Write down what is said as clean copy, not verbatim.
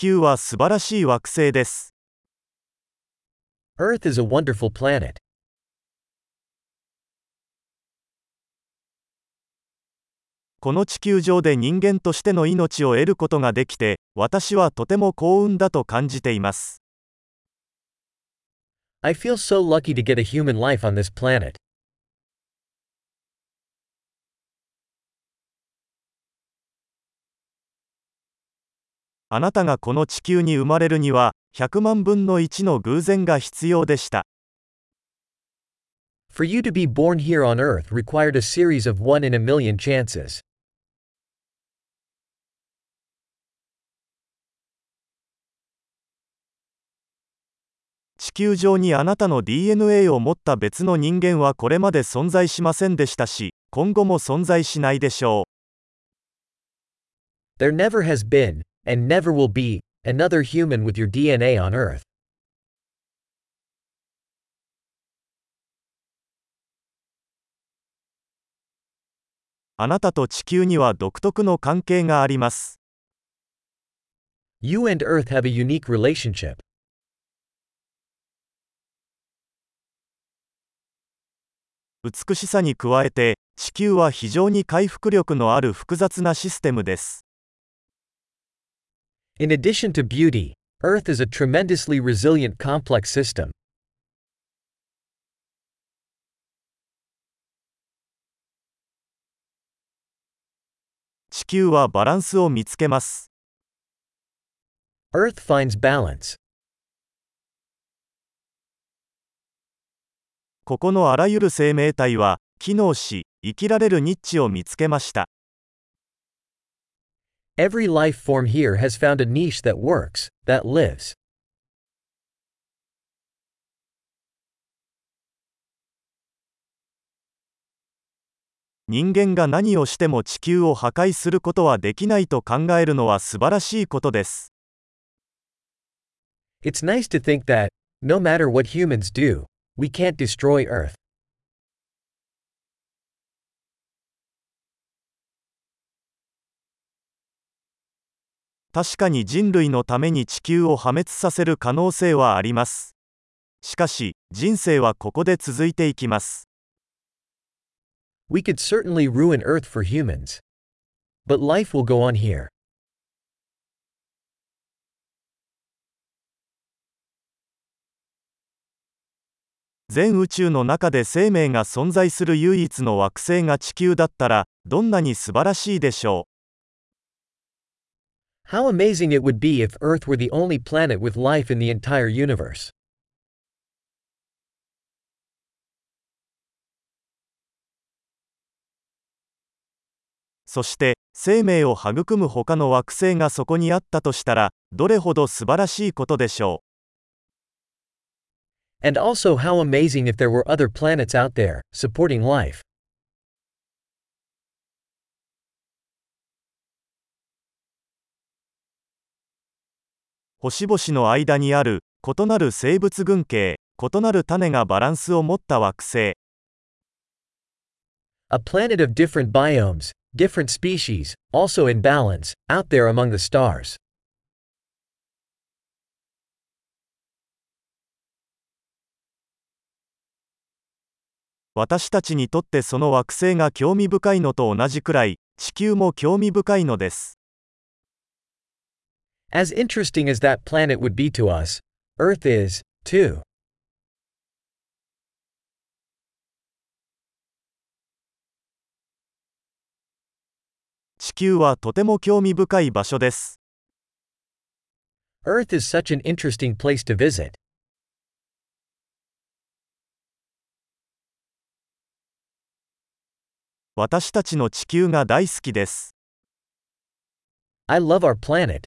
球は素晴らしい惑星です。Earth is a wonderful planet. この地球上で人間としての命を得ることができて、私はとても幸運だと感じています。I feel so lucky to get a human life on this planet.あなたがこの地球に生まれるには、100万分の1の偶然が必要でした。For you to be born here on Earth required a series of 1 in a million chances. 地球上にあなたの DNA を持った別の人間はこれまで存在しませんでしたし、今後も存在しないでしょう。There never has been.And never will be another human with your DNA on Earth. あなたと地球には独特の関係があります。You and Earth have a unique relationship. 美しさに加えて、地球は非常に回復力のある複雑なシステムです。In addition to beauty, Earth is a tremendously resilient complex system. 地球はバランスを見つけます。Earth finds balance. ここのあらゆる生命体は機能し、生きられるニッチを見つけました。Every life form here has found a niche that works, that lives. 人間が何をしても地球を破壊することはできないと考えるのは素晴らしいことです。It's nice to think that, no matter what humans do, we can't destroy Earth.確かに人類のために地球を破滅させる可能性はあります。しかし、人生はここで続いていきます。We could certainly ruin Earth for humans. But life will go on here. 全宇宙の中で生命が存在する唯一の惑星が地球だったら、どんなに素晴らしいでしょう。How amazing it would be if Earth were the only planet with life in the entire universe. そして、生命を育む他の惑星がそこにあったとしたら、どれほど素晴らしいことでしょう。And also how amazing if there were other planets out there, supporting life.星々の間にある異なる生物群系、異なる種がバランスを持った惑星。A planet of different biomes, different species, also in balance, out there among the stars. 私たちにとってその惑星が興味深いのと同じくらい、地球も興味深いのです。As interesting as that planet would be to us, Earth is, too. 地球はとても興味深い場所です。Earth is such an interesting place to visit. 私たちの地球が大好きです。I love our planet.